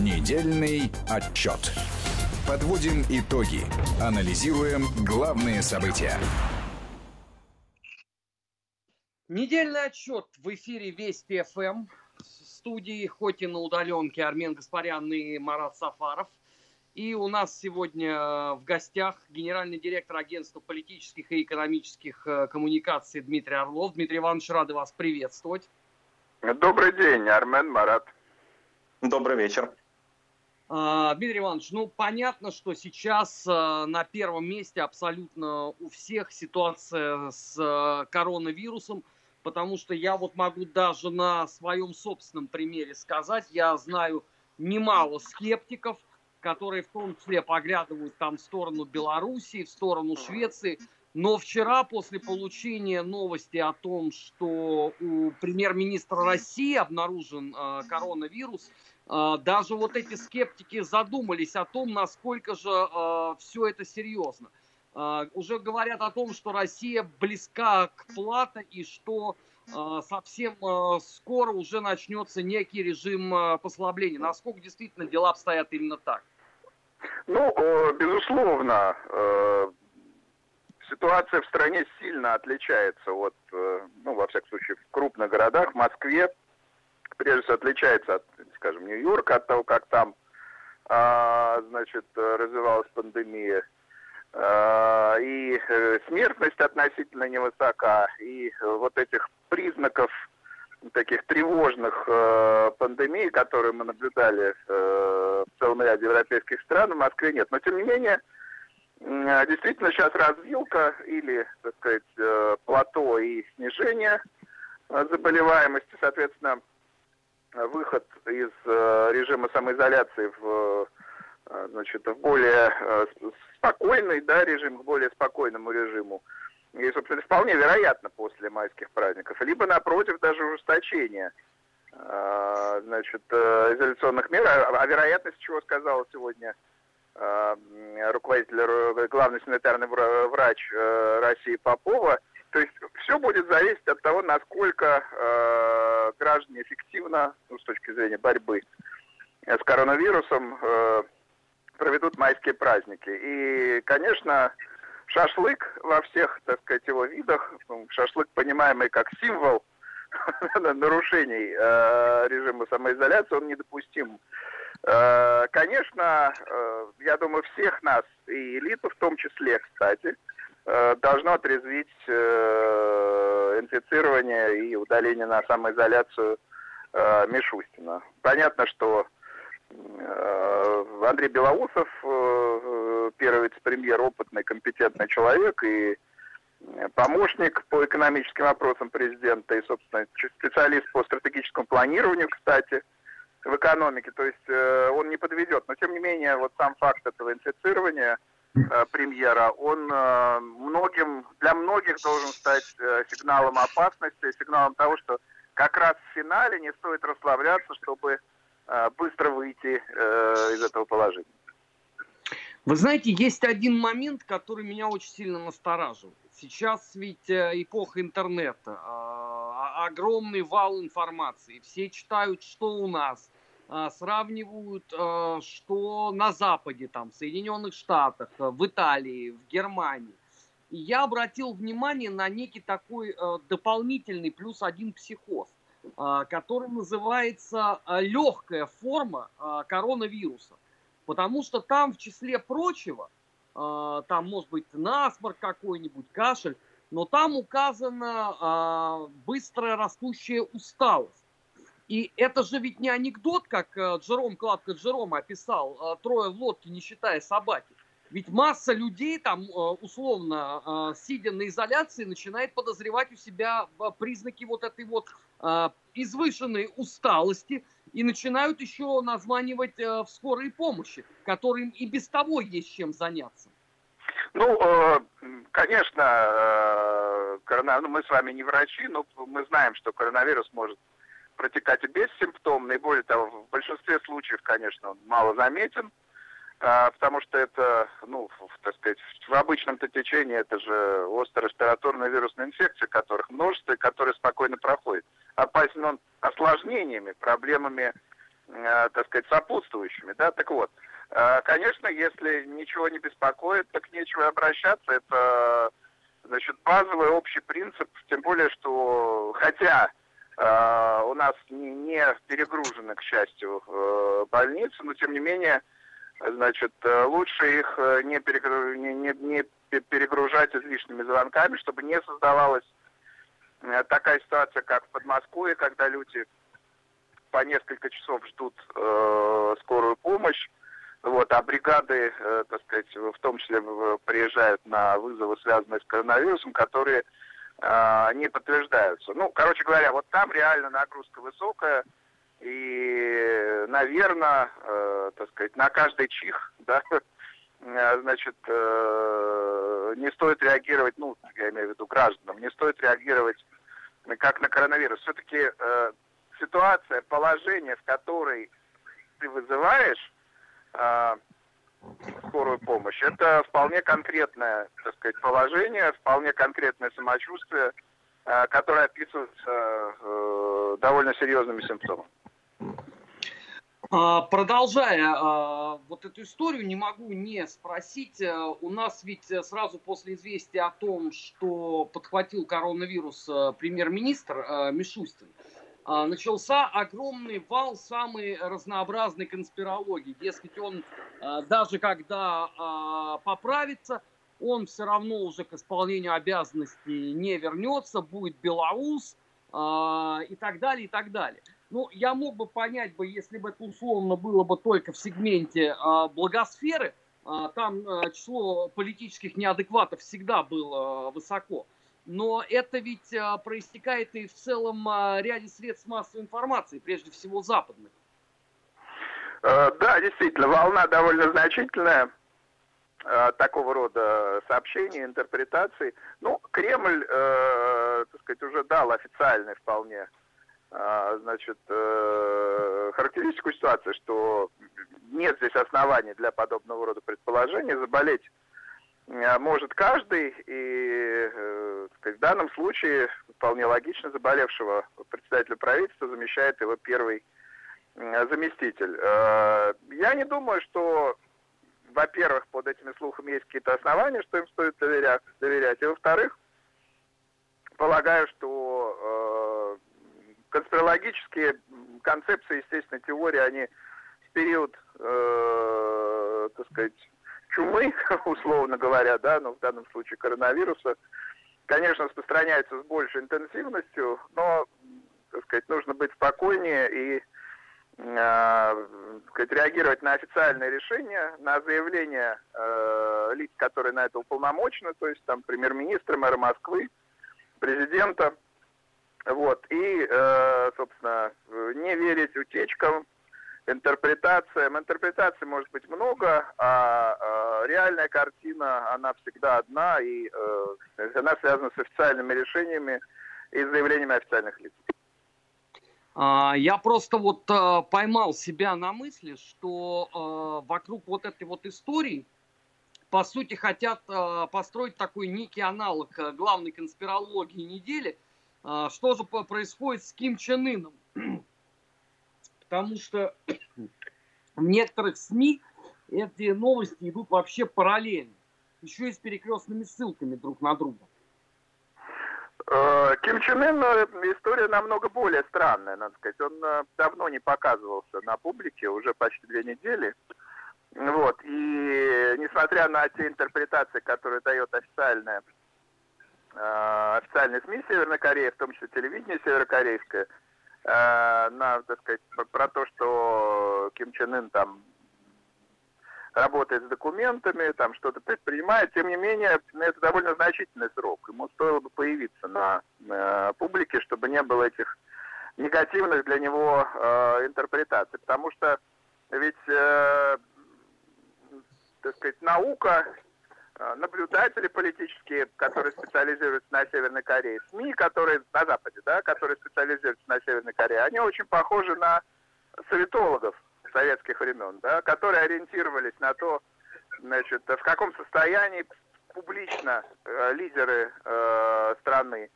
Недельный отчет. Подводим итоги. Анализируем главные события. Недельный отчет в эфире Вести ФМ. В студии, хоть и на удаленке, Армен Гаспарян и Марат Сафаров. И у нас сегодня в гостях генеральный директор агентства политических и экономических коммуникаций Дмитрий Орлов. Дмитрий Иванович, рады вас приветствовать. Добрый день, Армен, Марат. Добрый вечер. Дмитрий Иванович, ну понятно, что сейчас на первом месте абсолютно у всех ситуация с коронавирусом, потому что я вот могу даже на своем собственном примере сказать, я знаю немало скептиков, которые в том числе поглядывают там в сторону Белоруссии, в сторону Швеции, но вчера после получения новости о том, что у премьер-министра России обнаружен коронавирус, даже вот эти скептики задумались о том, насколько же все это серьезно. Уже говорят о том, что Россия близка к плато и что совсем скоро уже начнется некий режим послабления. Насколько действительно дела обстоят именно так? Ну, безусловно, ситуация в стране сильно отличается от, ну, во всяком случае, в крупных городах, в Москве. Прежде всего отличается от, скажем, Нью-Йорка, от того, как там, значит, развивалась пандемия. И смертность относительно невысока. И вот этих признаков таких тревожных пандемий, которые мы наблюдали в целом ряде европейских стран, в Москве нет. Но, тем не менее, действительно сейчас развилка или, так сказать, плато и снижение заболеваемости, соответственно, выход из режима самоизоляции в, значит, в более спокойный, да, режим, к более спокойному режиму. И, собственно, вполне вероятно после майских праздников. Либо, напротив, даже ужесточение, значит, изоляционных мер. А вероятность, чего сказала сегодня руководитель, главный санитарный врач России Попова, то есть все будет зависеть от того, насколько граждане эффективно, ну, с точки зрения борьбы с коронавирусом, проведут майские праздники. И, конечно, шашлык во всех, так сказать, его видах, шашлык, понимаемый как символ нарушений режима самоизоляции, он недопустим. Конечно, я думаю, всех нас, и элиту в том числе, кстати, должно отрезвить инфицирование и удаление на самоизоляцию Мишустина. Понятно, что Андрей Белоусов, первый вице-премьер, опытный, компетентный человек и помощник по экономическим вопросам президента и, собственно, специалист по стратегическому планированию, кстати, в экономике. То есть он не подведет. Но, тем не менее, вот сам факт этого инфицирования премьера, он для многих должен стать сигналом опасности, сигналом того, что как раз в финале не стоит расслабляться, чтобы быстро выйти из этого положения. Вы знаете, есть один момент, который меня очень сильно настораживает. Сейчас ведь эпоха интернета, огромный вал информации, все читают, что у нас, сравнивают, что на Западе, там, в Соединенных Штатах, в Италии, в Германии. И я обратил внимание на некий такой дополнительный плюс один психоз, который называется легкая форма коронавируса. Потому что там, в числе прочего, там может быть насморк какой-нибудь, кашель, но там указана быстро растущая усталость. И это же ведь не анекдот, как Джером Клапка Джером описал, трое в лодке, не считая собаки. Ведь масса людей там, условно, сидя на изоляции, начинает подозревать у себя признаки вот этой вот извышенной усталости и начинают еще названивать в скорой помощи, которым и без того есть чем заняться. Ну, конечно, мы с вами не врачи, но мы знаем, что коронавирус может протекать и бессимптомно, и более того, в большинстве случаев, конечно, он мало заметен, потому что это, ну, так сказать, в обычном-то течении это же острая респираторная вирусная инфекция, которых множество, и которые спокойно проходят. Опасен он осложнениями, проблемами так сказать, сопутствующими, да, так вот. Конечно, если ничего не беспокоит, так нечего обращаться, это, значит, базовый общий принцип, тем более, что, хотя у нас не перегружены, к счастью, больницы, но, тем не менее, значит, лучше их не перегружать излишними звонками, чтобы не создавалась такая ситуация, как в Подмосковье, когда люди по несколько часов ждут скорую помощь, вот, а бригады, так сказать, в том числе приезжают на вызовы, связанные с коронавирусом, которые не подтверждаются. Ну, короче говоря, вот там реально нагрузка высокая, и, наверное, так сказать, на каждый чих, да, значит, не стоит реагировать, ну, я имею в виду гражданам, не стоит реагировать как на коронавирус. Все-таки ситуация, положение, в которой ты вызываешь скорую помощь, это вполне конкретное, так сказать, положение, вполне конкретное самочувствие, которое описывается довольно серьезными симптомами. Продолжая вот эту историю, не могу не спросить, у нас ведь сразу после известия о том, что подхватил коронавирус премьер-министр Мишустин, начался огромный вал самой разнообразной конспирологии. Дескать, он даже когда поправится, он все равно уже к исполнению обязанностей не вернется, будет белорус и так далее, и так далее. Ну, я мог бы понять, если бы это условно было бы только в сегменте благосферы, там число политических неадекватов всегда было высоко, но это ведь проистекает и в целом ряде средств массовой информации, прежде всего западных. Да, действительно, волна довольно значительная такого рода сообщений, интерпретаций. Ну, Кремль, так сказать, уже дал официальный вполне, значит, характеристику ситуации, что нет здесь оснований для подобного рода предположений. Заболеть может каждый, и, так сказать, в данном случае вполне логично заболевшего председателя правительства замещает его первый заместитель. Я не думаю, что, во-первых, под этими слухами есть какие-то основания, что им стоит доверять, и, во-вторых, полагаю, что конспирологические концепции, естественно, теории, они в период, так сказать, чумы, условно говоря, да, но в данном случае коронавируса, конечно, распространяются с большей интенсивностью, но, так сказать, нужно быть спокойнее и, так сказать, реагировать на официальные решения, на заявления лиц, которые на это уполномочены, то есть там премьер-министра, мэра Москвы, президента. Вот, и, собственно, не верить утечкам, интерпретациям. Интерпретаций может быть много, а реальная картина, она всегда одна, и она связана с официальными решениями и заявлениями официальных лиц. Я просто вот поймал себя на мысли, что вокруг вот этой вот истории, по сути, хотят построить такой некий аналог главной конспирологии недели. Что же происходит с Ким Чен Ыном? Потому что в некоторых СМИ эти новости идут вообще параллельно. Еще и с перекрестными ссылками друг на друга. Ким Чен Ын, история намного более странная, надо сказать. Он давно не показывался на публике, уже почти 2 недели. Вот. И несмотря на те интерпретации, которые дает официальные СМИ Северной Кореи, в том числе телевидение северокорейское, на, так сказать, про то, что Ким Чен Ын там работает с документами, там что-то предпринимает, тем не менее, это довольно значительный срок. Ему стоило бы появиться на публике, чтобы не было этих негативных для него интерпретаций. Потому что ведь, так сказать, наука, наблюдатели политические, которые специализируются на Северной Корее, СМИ, которые на Западе, да, которые специализируются на Северной Корее, они очень похожи на советологов советских времен, да, которые ориентировались на то, значит, в каком состоянии публично лидеры страны,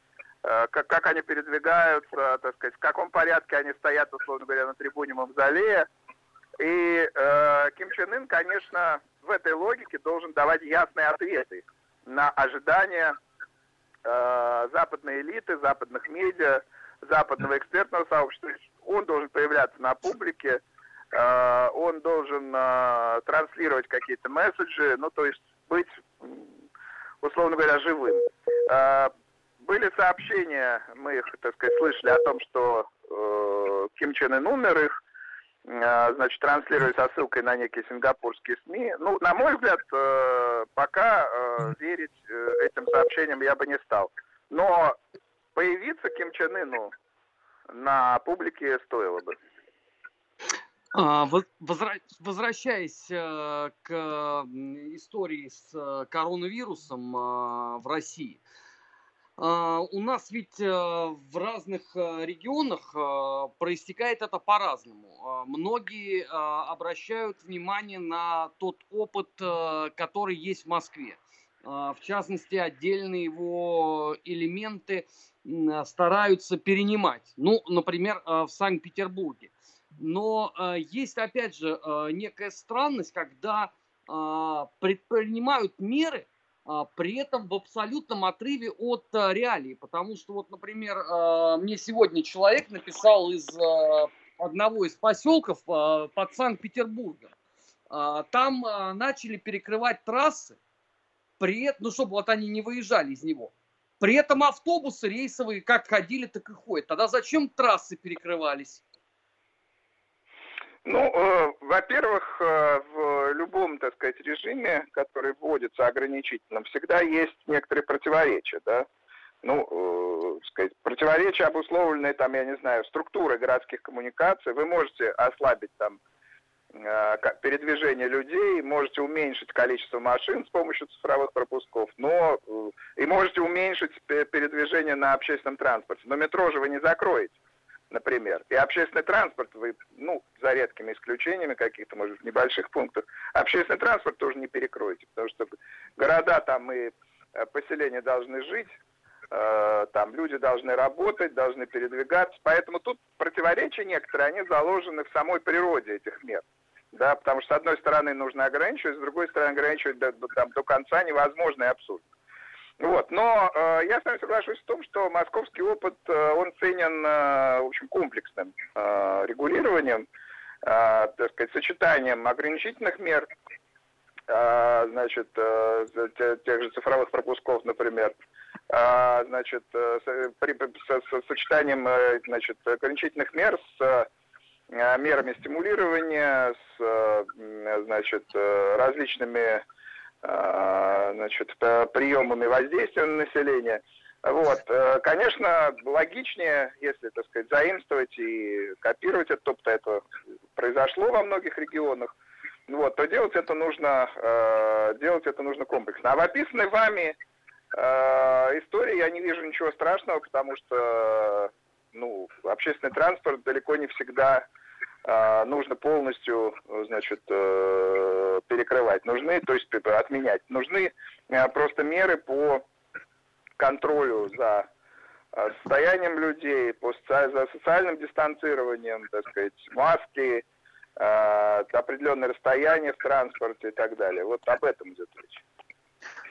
как они передвигаются, так сказать, в каком порядке они стоят, условно говоря, на трибуне Мавзолея. И Ким Чен Ын, конечно, в этой логике должен давать ясные ответы на ожидания западной элиты, западных медиа, западного экспертного сообщества. Он должен появляться на публике, он должен транслировать какие-то месседжи, ну, то есть быть, условно говоря, живым. Были сообщения, мы их, так сказать, слышали о том, что Ким Чен Ын умер, их, значит, транслировали со ссылкой на некие сингапурские СМИ. Ну, на мой взгляд, пока верить этим сообщениям я бы не стал. Но появиться Ким Чен Ыну на публике стоило бы. Возвращаясь к истории с коронавирусом в России, у нас ведь в разных регионах проистекает это по-разному. Многие обращают внимание на тот опыт, который есть в Москве. В частности, отдельные его элементы стараются перенимать. Ну, например, в Санкт-Петербурге. Но есть, опять же, некая странность, когда предпринимают меры, при этом в абсолютном отрыве от реалий. Потому что, вот, например, мне сегодня человек написал из одного из поселков под Санкт-Петербургом. Там начали перекрывать трассы, ну, чтобы вот они не выезжали из него. При этом автобусы рейсовые как ходили, так и ходят. Тогда зачем трассы перекрывались? Ну, во-первых, в любом, так сказать, режиме, который вводится ограничительным, всегда есть некоторые противоречия, да. Ну, так сказать, противоречия обусловленные, там, я не знаю, структурой городских коммуникаций. Вы можете ослабить там передвижение людей, можете уменьшить количество машин с помощью цифровых пропусков, но и можете уменьшить передвижение на общественном транспорте. Но метро же вы не закроете, например. И общественный транспорт, вы, ну, за редкими исключениями каких-то, может, в небольших пунктах, общественный транспорт тоже не перекроете, потому что города там и поселения должны жить, там люди должны работать, должны передвигаться. Поэтому тут противоречия некоторые, они заложены в самой природе этих мер. Да, потому что с одной стороны нужно ограничивать, с другой стороны ограничивать до конца невозможно и абсурдно. Вот. Но я с вами соглашусь в том, что московский опыт, он ценен, в общем, комплексным регулированием, так сказать, сочетанием ограничительных мер, значит, тех же цифровых пропусков, например, значит, сочетанием, значит, ограничительных мер с мерами стимулирования, с, значит, различными, значит, приемами воздействия на население. Вот. Конечно, логичнее, если, так сказать, заимствовать и копировать этот опыт, это произошло во многих регионах, вот, то делать это нужно комплексно. А в описанной вами истории я не вижу ничего страшного, потому что, ну, общественный транспорт далеко не всегда нужно полностью, значит, перекрывать. Нужны, то есть отменять. Нужны просто меры по контролю за состоянием людей, за социальным дистанцированием, так сказать, маски, определенное расстояние в транспорте и так далее. Вот об этом идет речь.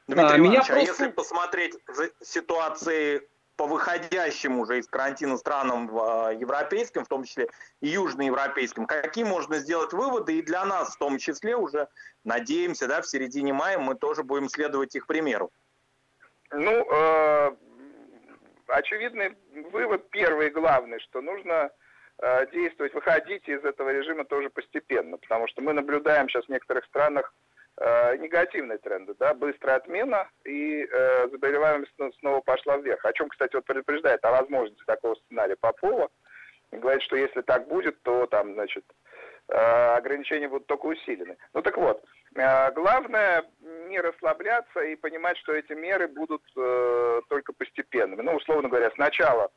Дмитрий Иванович, а если посмотреть ситуации по выходящим уже из карантина странам европейским, в том числе и южноевропейским, какие можно сделать выводы и для нас, в том числе уже, надеемся, да, в середине мая мы тоже будем следовать их примеру? Ну, очевидный вывод, первый и главный, что нужно действовать, выходить из этого режима тоже постепенно, потому что мы наблюдаем сейчас в некоторых странах негативные тренды, да, быстрая отмена и заболеваемость снова пошла вверх. О чем, кстати, вот предупреждает о возможности такого сценария Попова. Говорит, что если так будет, то там, значит, ограничения будут только усилены. Ну так вот, главное не расслабляться и понимать, что эти меры будут только постепенными. Ну, условно говоря, сначала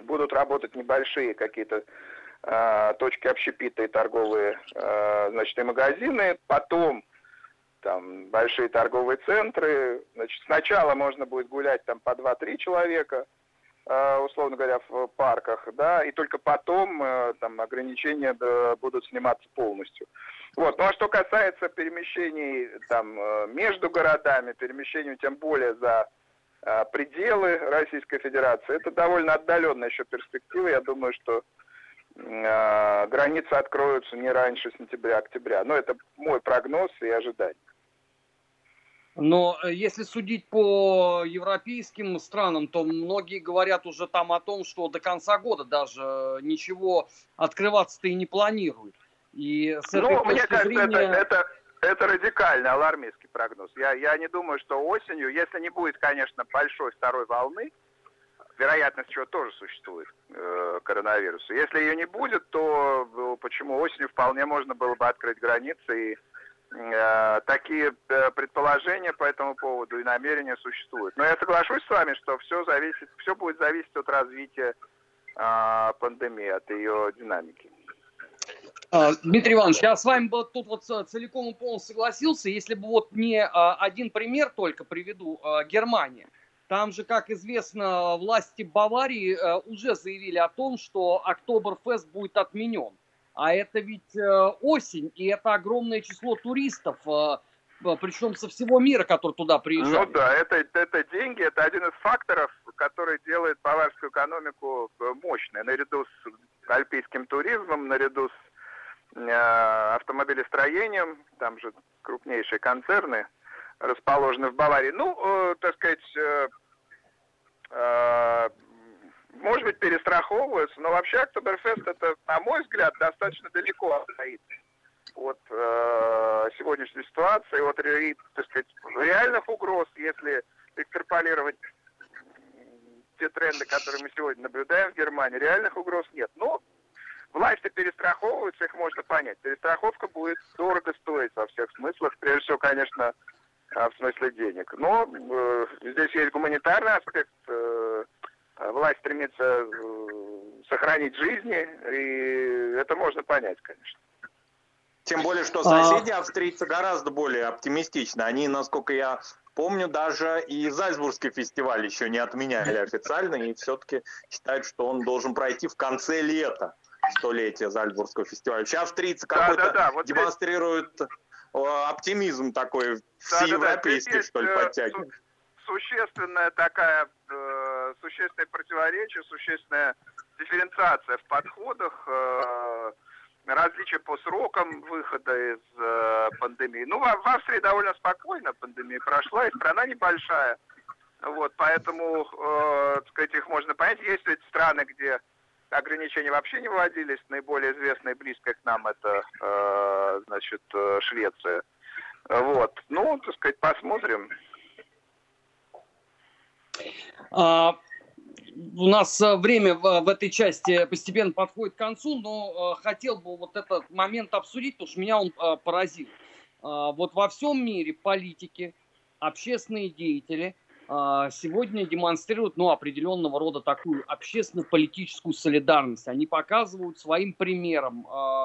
будут работать небольшие какие-то точки общепита и торговые, значит, и магазины, потом там большие торговые центры. Значит, сначала можно будет гулять там по 2-3 человека, условно говоря, в парках, да, и только потом там ограничения будут сниматься полностью. Вот. Ну а что касается перемещений там между городами, перемещений тем более за пределы Российской Федерации, это довольно отдаленная еще перспектива. Я думаю, что границы откроются не раньше сентября-октября. Но это мой прогноз и ожидание. Но если судить по европейским странам, то многие говорят уже там о том, что до конца года даже ничего открываться-то и не планируют. И с этой это радикальный алармистский прогноз. Я не думаю, что осенью, если не будет, конечно, большой второй волны, вероятность чего тоже существует, коронавируса. Если ее не будет, то почему осенью вполне можно было бы открыть границы, и такие предположения по этому поводу и намерения существуют. Но я соглашусь с вами, что все будет зависеть от развития пандемии, от ее динамики. Дмитрий Иванович, я с вами бы тут вот целиком и полностью согласился, если бы вот не один пример только приведу, Германия. Там же, как известно, власти Баварии уже заявили о том, что Октоберфест будет отменен. А это ведь осень, и это огромное число туристов, причем со всего мира, которые туда приезжают. Ну да, это деньги, это один из факторов, который делает баварскую экономику мощной. Наряду с альпийским туризмом, наряду с автомобилестроением, там же крупнейшие концерны расположены в Баварии. Ну, так сказать, может быть, перестраховываются, но вообще Октоберфест это, на мой взгляд, достаточно далеко отстоит от сегодняшней ситуации, от, так сказать, реальных угроз, если экстраполировать те тренды, которые мы сегодня наблюдаем в Германии, реальных угроз нет. Но власти перестраховываются, их можно понять. Перестраховка будет дорого стоить во всех смыслах. Прежде всего, конечно, в смысле денег. Но здесь есть гуманитарный аспект. Власть стремится сохранить жизни, и это можно понять, конечно. Тем более, что соседи австрийцы гораздо более оптимистичны. Они, насколько я помню, даже и Зальцбургский фестиваль еще не отменяли официально, и все-таки считают, что он должен пройти в конце лета. Столетие Зальцбургского фестиваля. Сейчас австрийцы вот демонстрируют оптимизм такой всеевропейский, что ли, подтягивает. Существенное противоречие, существенная дифференциация в подходах, различия по срокам выхода из пандемии. Ну, в Австрии довольно спокойно пандемия прошла, и страна небольшая. Вот, поэтому, так сказать, их можно понять. Есть ведь страны, где ограничения вообще не вводились. Наиболее известная и близкая к нам это, значит, Швеция. Вот. Ну, так сказать, посмотрим. У нас время в этой части постепенно подходит к концу, но хотел бы вот этот момент обсудить, потому что меня он поразил. Вот во всем мире политики, общественные деятели сегодня демонстрируют, ну, определенного рода такую общественно-политическую солидарность. Они показывают своим примером,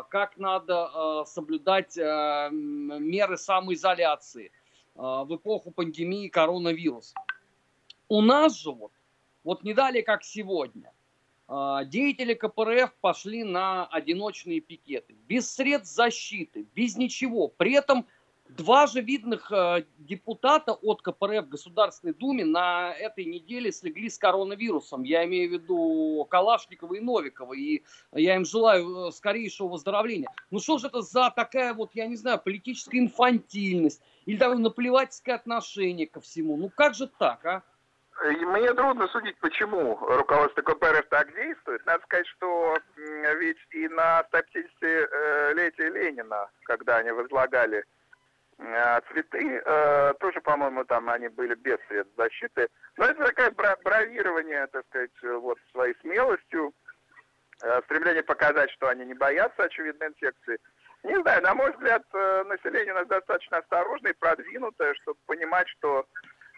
как надо соблюдать меры самоизоляции в эпоху пандемии коронавируса. У нас же вот не далее, как сегодня, деятели КПРФ пошли на одиночные пикеты, без средств защиты, без ничего. При этом два же видных депутата от КПРФ в Государственной Думе на этой неделе слегли с коронавирусом. Я имею в виду Калашникова и Новикова. И я им желаю скорейшего выздоровления. Ну что же это за такая вот, я не знаю, политическая инфантильность? Или такое наплевательское отношение ко всему? Ну как же так, а? Мне трудно судить, почему руководство КПРФ так действует. Надо сказать, что ведь и на 150-летие Ленина, когда они возлагали цветы, тоже, по-моему, там они были без средств защиты. Но это такое бравирование, так сказать, вот своей смелостью, стремление показать, что они не боятся очевидной инфекции. Не знаю, на мой взгляд, население у нас достаточно осторожное и продвинутое, чтобы понимать, что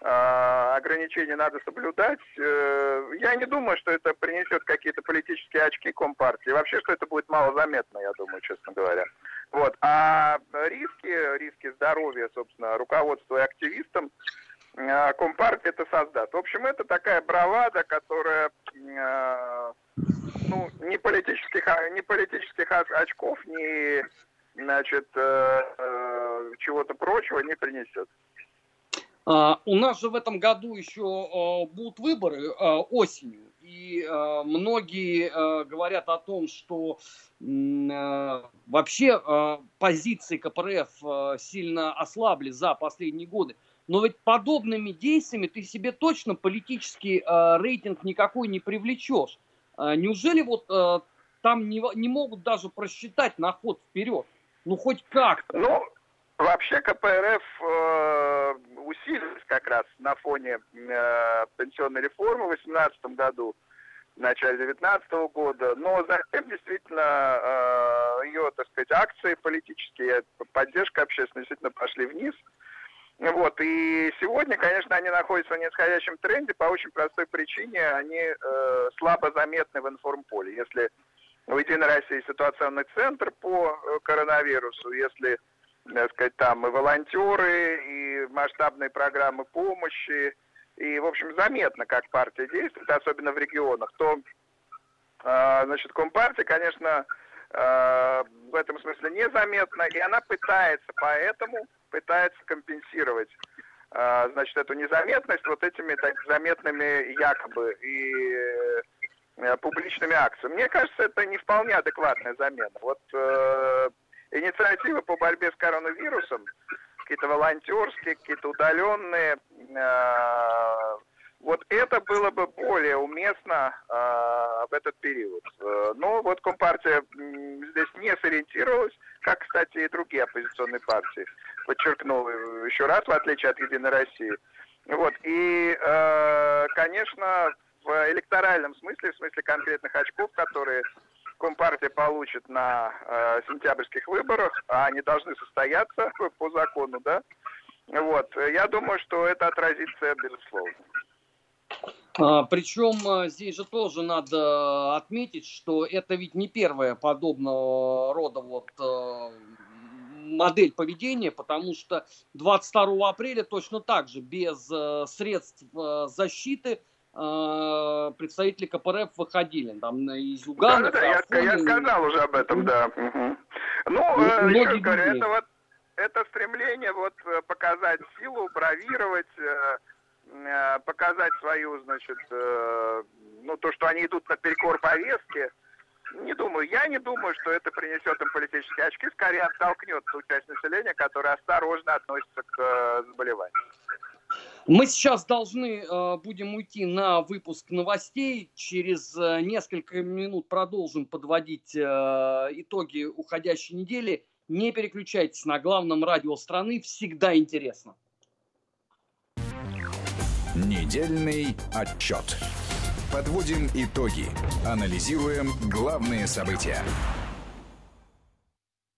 ограничения надо соблюдать. Я не думаю, что это принесет какие-то политические очки Компартии. Вообще, что это будет малозаметно, я думаю, честно говоря. Вот. А риски здоровья, собственно, руководству и активистам Компартии это создаст. В общем, это такая бравада, которая ну, ни политических очков, ни, значит, чего-то прочего не принесет. У нас же в этом году еще будут выборы осенью, и многие говорят о том, что вообще позиции КПРФ сильно ослабли за последние годы. Но ведь подобными действиями ты себе точно политический рейтинг никакой не привлечешь. Неужели вот там не могут даже просчитать на ход вперед? Ну, хоть как-то. Ну, вообще КПРФ усилилась как раз на фоне пенсионной реформы в 2018 году, в начале 2019 года. Но затем действительно ее, так сказать, акции политические, поддержка общественная действительно пошли вниз. Вот, и сегодня, конечно, они находятся в нисходящем тренде по очень простой причине. Они слабо заметны в информполе. Если в Единой России ситуационный центр по коронавирусу, если, так сказать, там и волонтеры, и масштабные программы помощи, и, в общем, заметно, как партия действует, особенно в регионах, то, значит, Компартия, конечно, в этом смысле незаметна, и она пытается компенсировать, значит, эту незаметность вот этими так заметными якобы и публичными акциями. Мне кажется, это не вполне адекватная замена. Вот инициативы по борьбе с коронавирусом, какие-то волонтерские, какие-то удаленные, вот это было бы более уместно в этот период. Но вот Компартия здесь не сориентировалась, как, кстати, и другие оппозиционные партии. Подчеркну еще раз, в отличие от «Единой России». Вот. И, конечно, в электоральном смысле, в смысле конкретных очков, которые Компартия получит на сентябрьских выборах, а они должны состояться по закону, да? Вот. Я думаю, что это отразится, безусловно. Причем здесь же тоже надо отметить, что это ведь не первая подобного рода вот модель поведения, потому что 22 апреля точно так же без средств защиты представители КПРФ выходили там из Лугана. Я сказал уже об этом, да. Угу. Ну, еще говорю, это стремление вот показать силу, бравировать, показать свою, значит, ну, то, что они идут наперекор повестке, я не думаю, что это принесет им политические очки, скорее оттолкнет ту часть населения, которая осторожно относится к заболеванию. Мы сейчас должны будем уйти на выпуск новостей. Через несколько минут продолжим подводить итоги уходящей недели. Не переключайтесь, на главном радио страны всегда интересно. Недельный отчет. Подводим итоги. Анализируем главные события.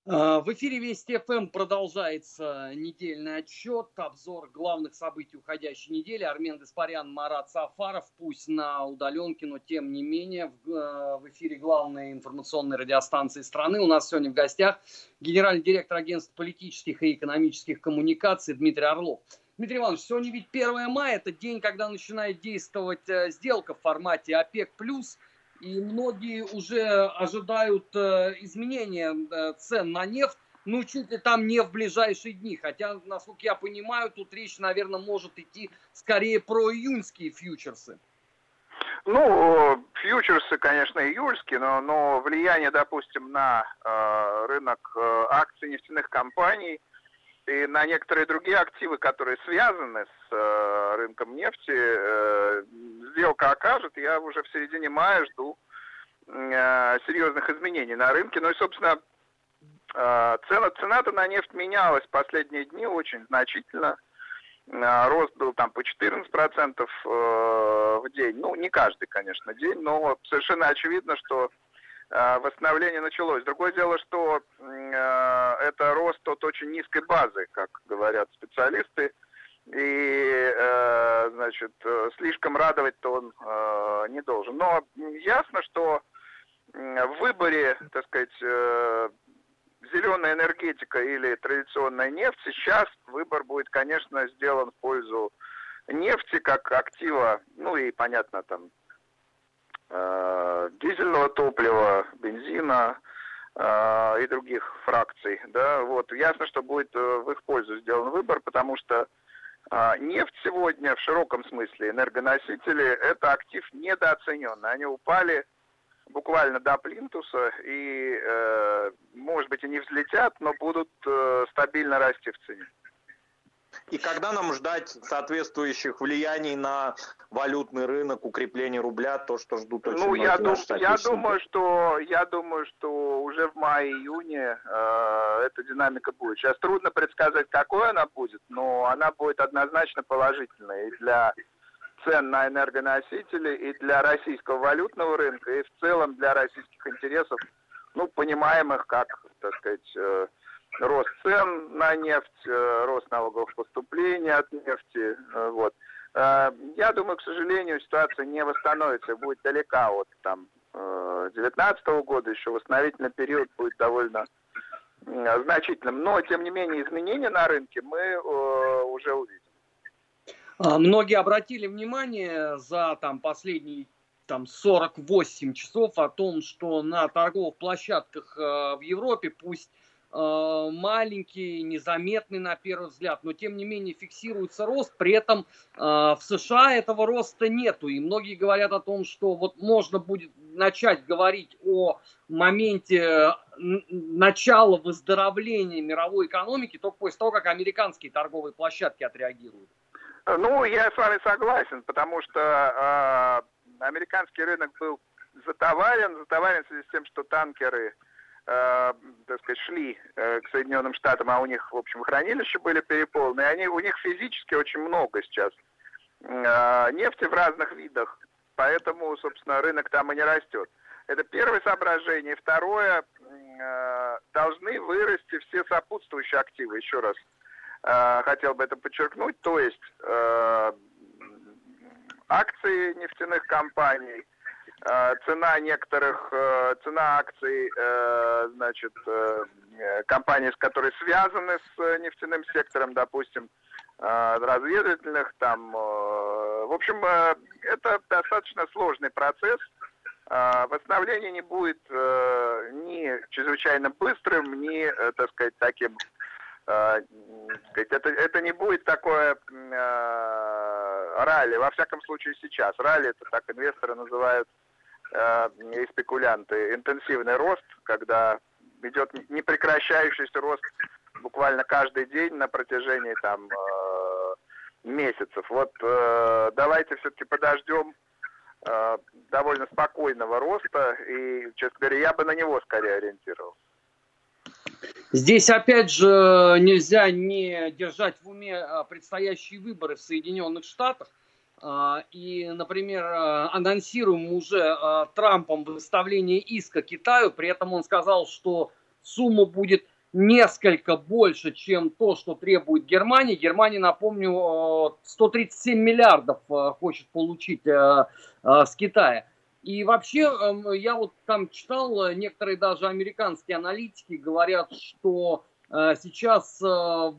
В эфире Вести ФМ продолжается недельный отчет. Обзор главных событий уходящей недели. Армен Гаспарян, Марат Сафаров. Пусть на удаленке, но тем не менее в эфире главной информационной радиостанции страны. У нас сегодня в гостях генеральный директор агентства политических и экономических коммуникаций Дмитрий Орлов. Дмитрий Иванович, сегодня ведь 1 мая, это день, когда начинает действовать сделка в формате ОПЕК+, и многие уже ожидают изменения цен на нефть, ну, чуть ли там не в ближайшие дни, хотя, насколько я понимаю, тут речь, наверное, может идти скорее про июньские фьючерсы. Ну, фьючерсы, конечно, июльские, но влияние, допустим, на рынок акций нефтяных компаний и на некоторые другие активы, которые связаны с рынком нефти, сделка окажет. Я уже в середине мая жду серьезных изменений на рынке. Ну и, собственно, цена-то на нефть менялась последние дни очень значительно. Рост был там по 14% в день. Ну, не каждый, конечно, день, но совершенно очевидно, что восстановление началось. Другое дело, что это рост от очень низкой базы, как говорят специалисты, и, значит, слишком радовать-то он не должен. Но ясно, что в выборе, так сказать, зеленая энергетика или традиционная нефть, сейчас выбор будет, конечно, сделан в пользу нефти как актива, ну и, понятно, там, дизельного топлива, бензина и других фракций. Да? Вот. Ясно, что будет в их пользу сделан выбор, потому что нефть сегодня в широком смысле, энергоносители, это актив недооцененный. Они упали буквально до плинтуса и, может быть, и не взлетят, но будут стабильно расти в цене. И когда нам ждать соответствующих влияний на валютный рынок, укрепление рубля, то, что ждут очень многие наши соотечественники? Я думаю, что уже в мае-июне эта динамика будет. Сейчас трудно предсказать, какой она будет, но она будет однозначно положительной и для цен на энергоносители, и для российского валютного рынка, и в целом для российских интересов, понимаемых как, так сказать, рост цен на нефть, рост налоговых поступлений от нефти. Вот. Я думаю, к сожалению, ситуация не восстановится, будет далека от 2019 года, еще восстановительный период будет довольно значительным. Но, тем не менее, изменения на рынке мы уже увидим. Многие обратили внимание за последние 48 часов о том, что на торговых площадках в Европе, пусть маленький, незаметный на первый взгляд, но тем не менее фиксируется рост, при этом в США этого роста нету, и многие говорят о том, что вот можно будет начать говорить о моменте начала выздоровления мировой экономики только после того, как американские торговые площадки отреагируют. Я с вами согласен, потому что американский рынок был затоварен в связи с тем, что танкеры шли к Соединенным Штатам, а у них, в общем, хранилища были переполнены. У них физически очень много сейчас нефти в разных видах, поэтому, собственно, рынок там и не растет. Это первое соображение. Второе, должны вырасти все сопутствующие активы, еще раз хотел бы это подчеркнуть, то есть акции нефтяных компаний, цена акций компаний, которые связаны с нефтяным сектором, допустим, разведывательных В общем, это достаточно сложный процесс. Восстановление не будет ни чрезвычайно быстрым, ни, таким... Это не будет такое ралли, во всяком случае сейчас. Ралли, это так инвесторы называют, и спекулянты, интенсивный рост, когда идет непрекращающийся рост буквально каждый день на протяжении месяцев. Давайте все-таки подождем довольно спокойного роста, и, честно говоря, я бы на него скорее ориентировался. Здесь, опять же, нельзя не держать в уме предстоящие выборы в Соединенных Штатах. И, например, анонсируем уже Трампом выставление иска Китаю. При этом он сказал, что сумма будет несколько больше, чем то, что требует Германия. Германия, напомню, 137 миллиардов хочет получить с Китая. И вообще, я читал, некоторые даже американские аналитики говорят, что сейчас в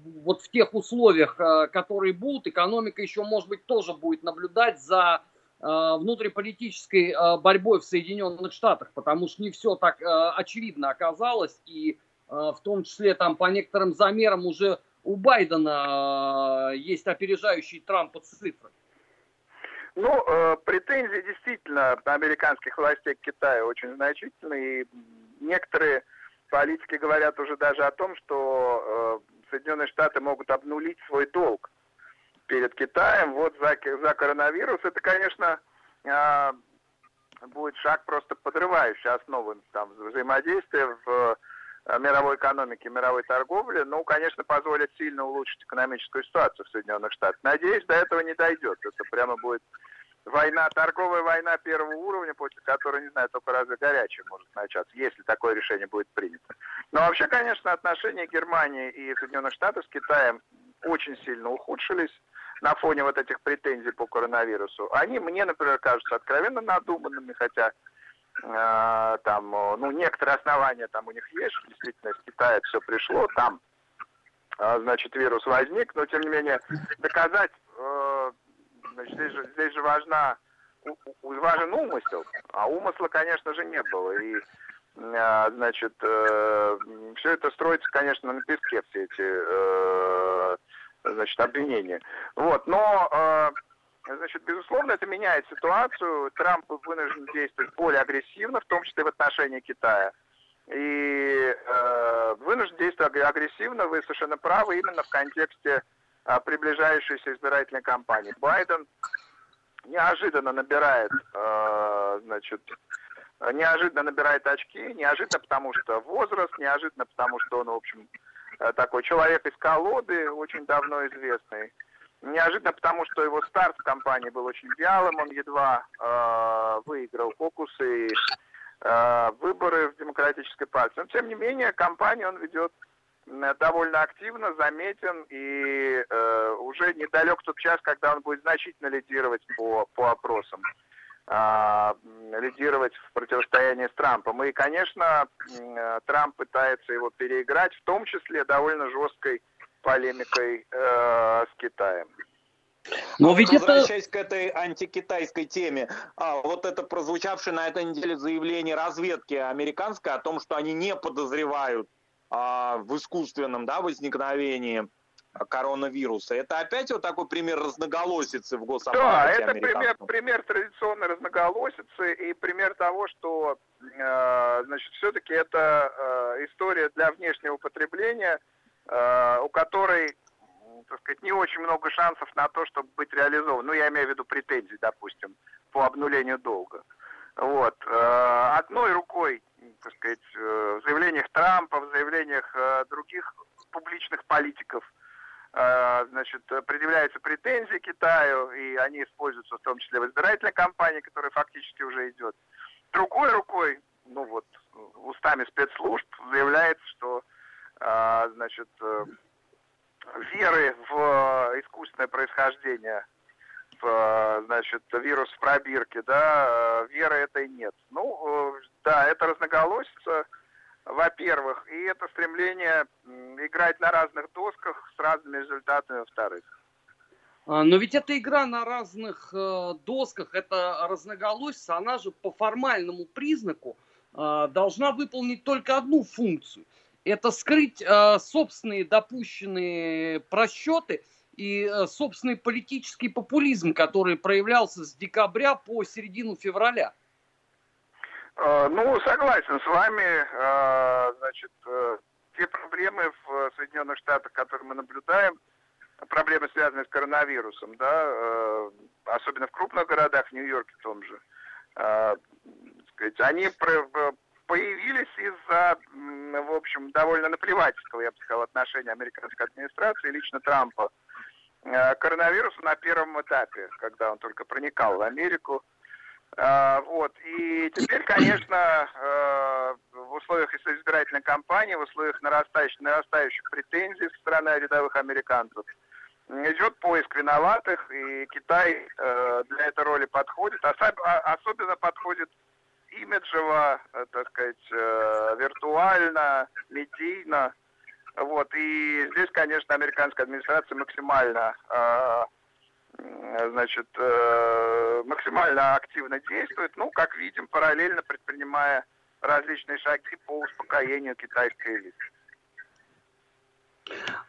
тех условиях, которые будут, экономика еще, может быть, тоже будет наблюдать за внутриполитической борьбой в Соединенных Штатах, потому что не все так очевидно оказалось, и в том числе по некоторым замерам уже у Байдена есть опережающие Трампа цифры. Претензии действительно американских властей к Китаю очень значительны, и некоторые политики говорят уже даже о том, что Соединенные Штаты могут обнулить свой долг перед Китаем за коронавирус. Это, конечно, будет шаг, просто подрывающий основы взаимодействия в мировой экономике, мировой торговле, конечно, позволит сильно улучшить экономическую ситуацию в Соединенных Штатах. Надеюсь, до этого не дойдет. Это прямо будет война, торговая война первого уровня, после которой, не знаю, только разве горячая может начаться, если такое решение будет принято. Но вообще, конечно, отношения Германии и Соединенных Штатов с Китаем очень сильно ухудшились на фоне этих претензий по коронавирусу. Они мне, например, кажутся откровенно надуманными, хотя... некоторые основания у них есть, действительно, из Китая все пришло, вирус возник, но, тем не менее, доказать, здесь же важна важен умысел, а умысла, конечно же, не было. И, значит, все это строится, конечно, на песке, все эти, значит, обвинения. Вот, но... Значит, безусловно, это меняет ситуацию. Трамп вынужден действовать более агрессивно, в том числе в отношении Китая. И вынужден действовать агрессивно, вы совершенно правы, именно в контексте приближающейся избирательной кампании. Байден неожиданно набирает, значит, неожиданно набирает очки, неожиданно потому что возраст, неожиданно потому что он, в общем, такой человек из колоды, очень давно известный. Неожиданно, потому что его старт в кампании был очень вялым, он едва выиграл фокусы и выборы в демократической партии. Но, тем не менее, кампанию он ведет довольно активно, заметен, и уже недалек тот час, когда он будет значительно лидировать по опросам, лидировать в противостоянии с Трампом. И, конечно, Трамп пытается его переиграть, в том числе довольно жесткой полемикой с Китаем. Но ведь возвращаясь к этой антикитайской теме, вот это прозвучавшее на этой неделе заявление разведки американской о том, что они не подозревают в искусственном, да, возникновении коронавируса. Это опять вот такой пример разноголосицы в Госаппарате американском. Да, это пример традиционной разноголосицы и пример того, что значит, все-таки это история для внешнего потребления, у которой, так сказать, не очень много шансов на то, чтобы быть реализован. Ну, я имею в виду претензии, допустим, по обнулению долга. Вот. Одной рукой, так сказать, в заявлениях Трампа, в заявлениях других публичных политиков, значит, предъявляются претензии Китаю, и они используются в том числе в избирательной кампании, которая фактически уже идет. Другой рукой, ну вот, устами спецслужб заявляется, что значит, веры в искусственное происхождение, в, значит, вирус в пробирке, да, веры этой нет. Ну, да, это разноголосица, во-первых, и это стремление играть на разных досках с разными результатами, во-вторых. Но ведь эта игра на разных досках, эта разноголосица, она же по формальному признаку должна выполнить только одну функцию. Это скрыть собственные допущенные просчеты и собственный политический популизм, который проявлялся с декабря по середину февраля. Ну, согласен с вами. Значит, те проблемы в Соединенных Штатах, которые мы наблюдаем, проблемы, связанные с коронавирусом, да, особенно в крупных городах, в Нью-Йорке в том же, сказать, они появились из-за, в общем, довольно наплевательского, я бы сказал, отношения американской администрации, лично Трампа, к коронавирусу на первом этапе, когда он только проникал в Америку. Вот. И теперь, конечно, в условиях избирательной кампании, в условиях нарастающих претензий со стороны рядовых американцев, идет поиск виноватых, и Китай для этой роли подходит, особенно подходит имиджево, так сказать, виртуально, медийно. Вот. И здесь, конечно, американская администрация максимально активно действует, ну, как видим, параллельно предпринимая различные шаги по успокоению китайской элиты.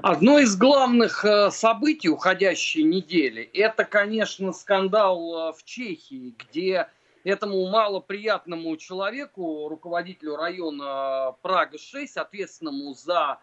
Одно из главных событий уходящей недели – это, конечно, скандал в Чехии, где этому малоприятному человеку, руководителю района Прага-6, ответственному за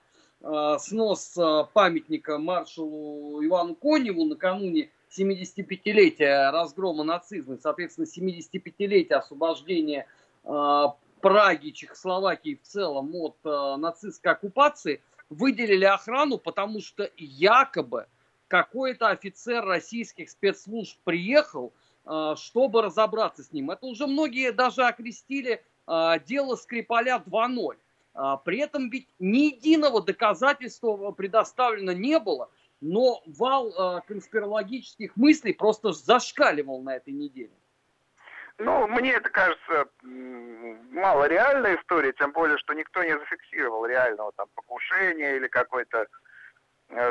снос памятника маршалу Ивану Коневу накануне 75-летия разгрома нацизма, соответственно, 75-летия освобождения Праги и Чехословакии в целом от нацистской оккупации, выделили охрану, потому что якобы какой-то офицер российских спецслужб приехал, чтобы разобраться с ним. Это уже многие даже окрестили дело Скрипаля 2.0. При этом ведь ни единого доказательства предоставлено не было, но вал конспирологических мыслей просто зашкаливал на этой неделе. Ну, мне это кажется малореальная история, тем более, что никто не зафиксировал реального там покушения или какой-то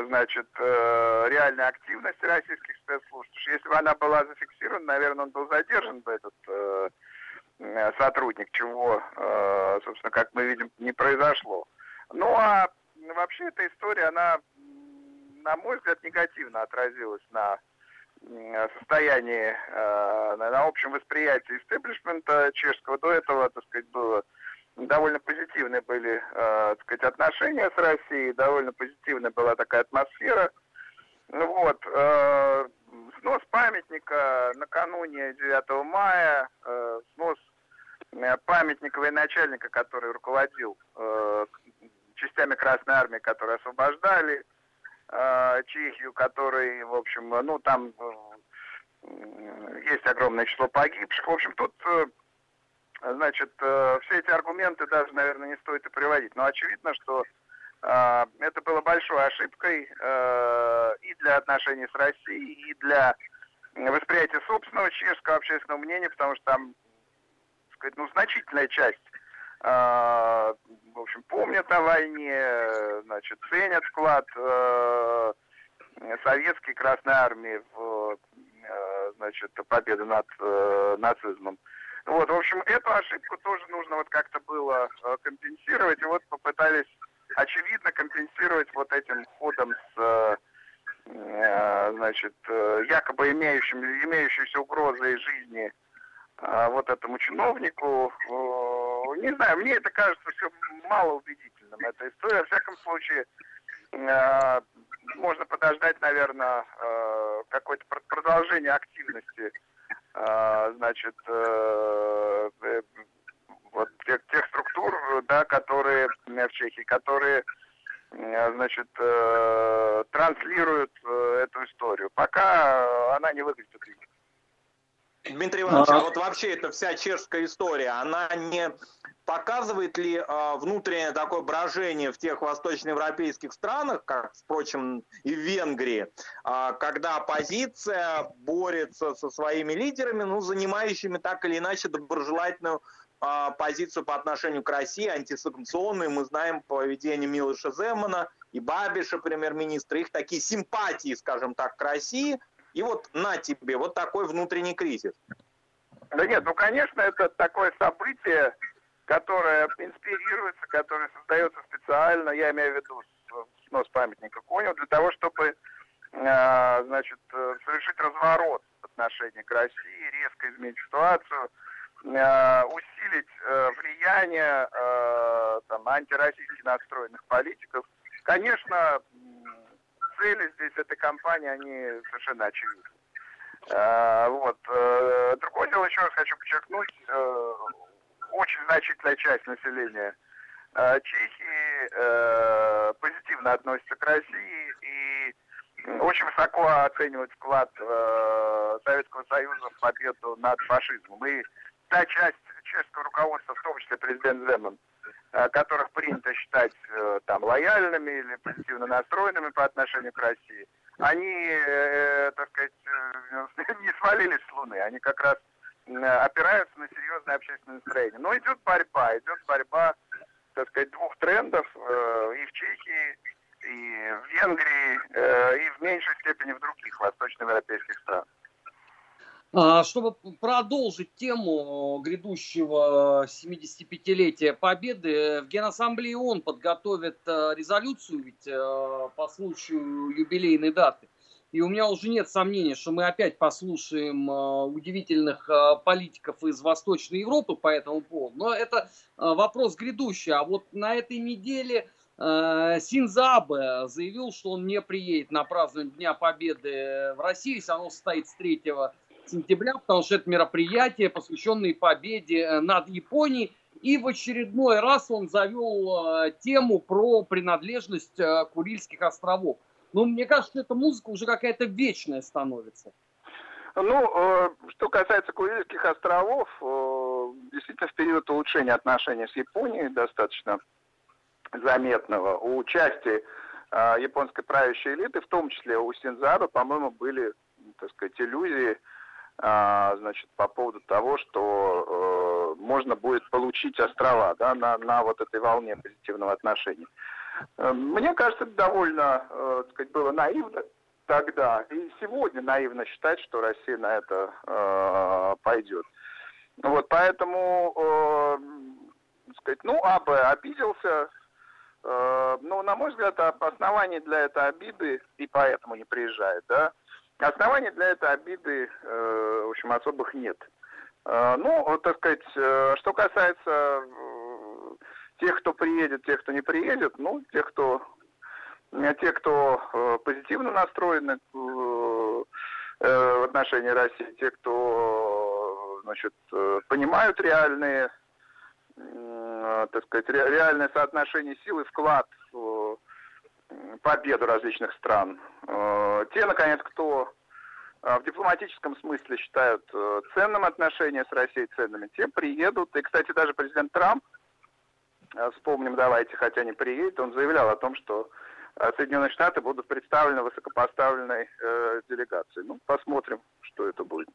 значит, реальной активности российских спецслужб. Если бы она была зафиксирована, наверное, он был задержан бы, этот сотрудник, чего, собственно, как мы видим, не произошло. Ну, а вообще эта история, она, на мой взгляд, негативно отразилась на состоянии, на общем восприятии истеблишмента чешского. До этого, так сказать, было... Довольно позитивные были, так сказать, отношения с Россией, довольно позитивная была такая атмосфера. Вот. Снос памятника накануне 9 мая, снос памятника военачальника, который руководил частями Красной Армии, которые освобождали Чехию, который, в общем, ну, там есть огромное число погибших. В общем, тут... Значит, все эти аргументы даже, наверное, не стоит и приводить. Но очевидно, что это было большой ошибкой и для отношений с Россией, и для восприятия собственного чешского общественного мнения, потому что там, так сказать, ну, значительная часть, в общем, помнят о войне, значит, ценят вклад советской Красной Армии в, значит, победу над нацизмом. Вот, в общем, эту ошибку тоже нужно вот как-то было компенсировать, и вот попытались, очевидно, компенсировать вот этим ходом с, значит, якобы имеющейся угрозой жизни вот этому чиновнику. Не знаю, мне это кажется все малоубедительным, эта история. Во всяком случае, можно подождать, наверное, какое-то продолжение активности, значит, вот тех структур, да, которые в Чехии, которые, значит, транслируют эту историю. Пока она не выглядит. Дмитрий Иванович, а вот вообще эта вся чешская история, она не показывает ли внутреннее такое брожение в тех восточноевропейских странах, как, впрочем, и в Венгрии, когда оппозиция борется со своими лидерами, ну, занимающими так или иначе доброжелательную позицию по отношению к России, антисанкционную. Мы знаем поведение Милоша Земана и Бабиша, премьер-министра, их такие симпатии, скажем так, к России. И вот на тебе, вот такой внутренний кризис. Да нет, ну, конечно, это такое событие, которое инспирируется, которое создается специально, я имею в виду снос памятника Коневу, для того, чтобы, значит, совершить разворот в отношении к России, резко изменить ситуацию, усилить влияние там, антироссийски настроенных политиков. Конечно, цели здесь этой кампании, они совершенно очевидны. Вот. Другое дело, еще раз хочу подчеркнуть, очень значительная часть населения Чехии позитивно относится к России и очень высоко оценивает вклад Советского Союза в победу над фашизмом. И та часть чешского руководства, в том числе президент Земан, которых принято считать там лояльными или позитивно настроенными по отношению к России, они, так сказать, не свалились с Луны, они как раз опираются на серьезное общественное настроение. Но идет борьба, так сказать, двух трендов и в Чехии, и в Венгрии, и в меньшей степени в других восточноевропейских странах. Чтобы продолжить тему грядущего 75-летия Победы, в Генассамблее ООН подготовят резолюцию ведь по случаю юбилейной даты. И у меня уже нет сомнений, что мы опять послушаем удивительных политиков из Восточной Европы по этому поводу. Но это вопрос грядущий. А вот на этой неделе Синдзо Абэ заявил, что он не приедет на празднование Дня Победы в России, если оно состоится 3 сентября, потому что это мероприятие, посвященное победе над Японией. И в очередной раз он завел тему про принадлежность Курильских островов. Но мне кажется, эта музыка уже какая-то вечная становится. Ну, что касается Курильских островов, действительно, в период улучшения отношений с Японией, достаточно заметного, у части японской правящей элиты, в том числе у Синдзо Абэ, по-моему, были, так сказать, иллюзии, значит, по поводу того, что можно будет получить острова, да, на вот этой волне позитивного отношения. Мне кажется, довольно, так сказать, было наивно тогда, и сегодня наивно считать, что Россия на это пойдет. Вот, поэтому, так сказать, Абе обиделся, но, на мой взгляд, оснований для этой обиды, и поэтому не приезжает, да, оснований для этой обиды, в общем, особых нет. Так сказать, что касается тех, кто приедет, тех, кто не приедет, те, кто позитивно настроены в отношении России, те, кто, понимают реальные, так сказать, реальное соотношение сил и вклад в победу различных стран. Те, наконец, кто в дипломатическом смысле считают ценным отношения с Россией, ценными, те приедут. И, кстати, даже президент Трамп, вспомним, давайте, хотя не приедет, он заявлял о том, что Соединенные Штаты будут представлены высокопоставленной делегацией. Посмотрим, что это будет.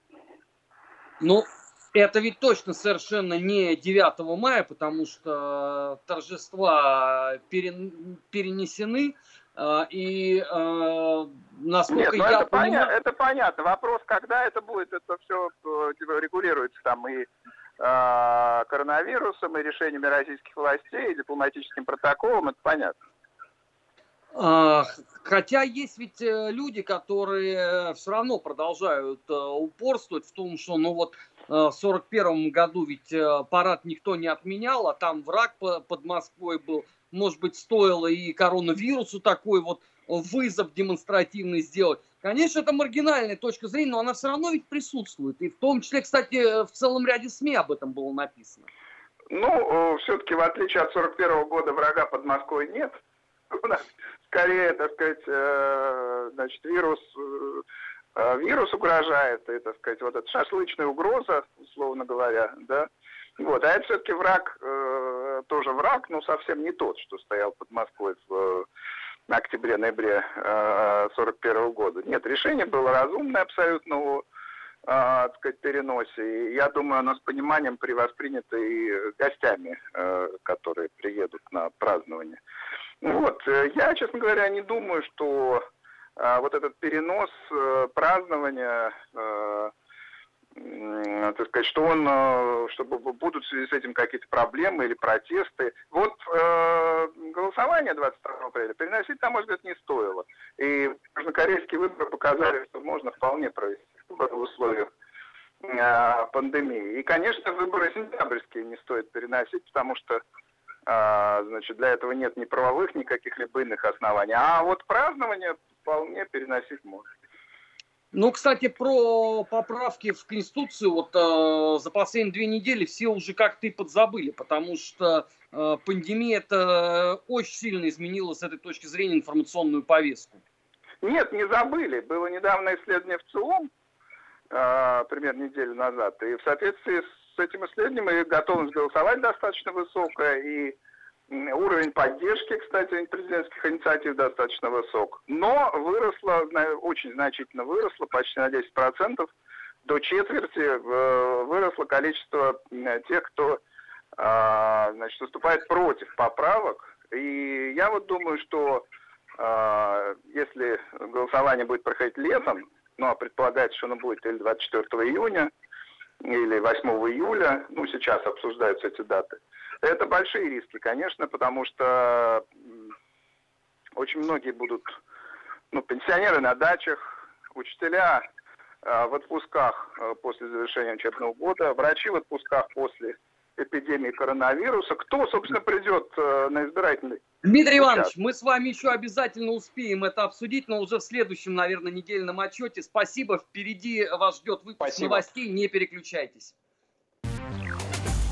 Это ведь точно совершенно не 9 мая, потому что торжества перенесены. Насколько я понимаю... это понятно. Вопрос, когда это будет, это все регулируется там и коронавирусом, и решениями российских властей, и дипломатическим протоколом, это понятно. Хотя есть ведь люди, которые все равно продолжают упорствовать в том, что в 1941 году ведь парад никто не отменял, а там враг под Москвой был. Может быть, стоило и коронавирусу такой вызов демонстративный сделать. Конечно, это маргинальная точка зрения, но она все равно ведь присутствует. И в том числе, кстати, в целом ряде СМИ об этом было написано. Все-таки, в отличие от 1941 года, врага под Москвой нет. У нас скорее, так сказать, вирус угрожает, и, так сказать, эта шашлычная угроза, условно говоря, да. А это все-таки враг, тоже враг, но совсем не тот, что стоял под Москвой в октябре-ноябре 1941 года. Нет, решение было разумное абсолютно о, так сказать, переносе. И я думаю, оно с пониманием превоспринято и гостями, которые приедут на празднование. Я, честно говоря, не думаю, что этот перенос празднования... так сказать, чтобы будут в связи с этим какие-то проблемы или протесты. Голосование 22 апреля переносить, на мой взгляд, не стоило. И южнокорейские выборы показали, что можно вполне провести выборы в условиях пандемии. И, конечно, выборы сентябрьские не стоит переносить, потому что для этого нет ни правовых, ни каких-либо иных оснований. А празднование вполне переносить можно. Кстати, про поправки в Конституцию за последние 2 недели все уже как-то и подзабыли, потому что пандемия очень сильно изменила с этой точки зрения информационную повестку. Нет, не забыли. Было недавно исследование в ЦИОМ, примерно неделю назад, и в соответствии с этим исследованием и готовность голосовать достаточно высокая, и уровень поддержки, кстати, президентских инициатив достаточно высок. Но выросла, очень значительно выросла, почти на 10%, до четверти выросло количество тех, кто выступает против поправок. И я думаю, что если голосование будет проходить летом, предполагается, что оно будет или 24 июня, или 8 июля, сейчас обсуждаются эти даты, это большие риски, конечно, потому что очень многие будут, пенсионеры на дачах, учителя в отпусках после завершения учебного года, врачи в отпусках после эпидемии коронавируса. Кто, собственно, придет на избирательный? Дмитрий Иванович, мы с вами еще обязательно успеем это обсудить, но уже в следующем, наверное, недельном отчете. Спасибо, впереди вас ждет выпуск новостей, не переключайтесь.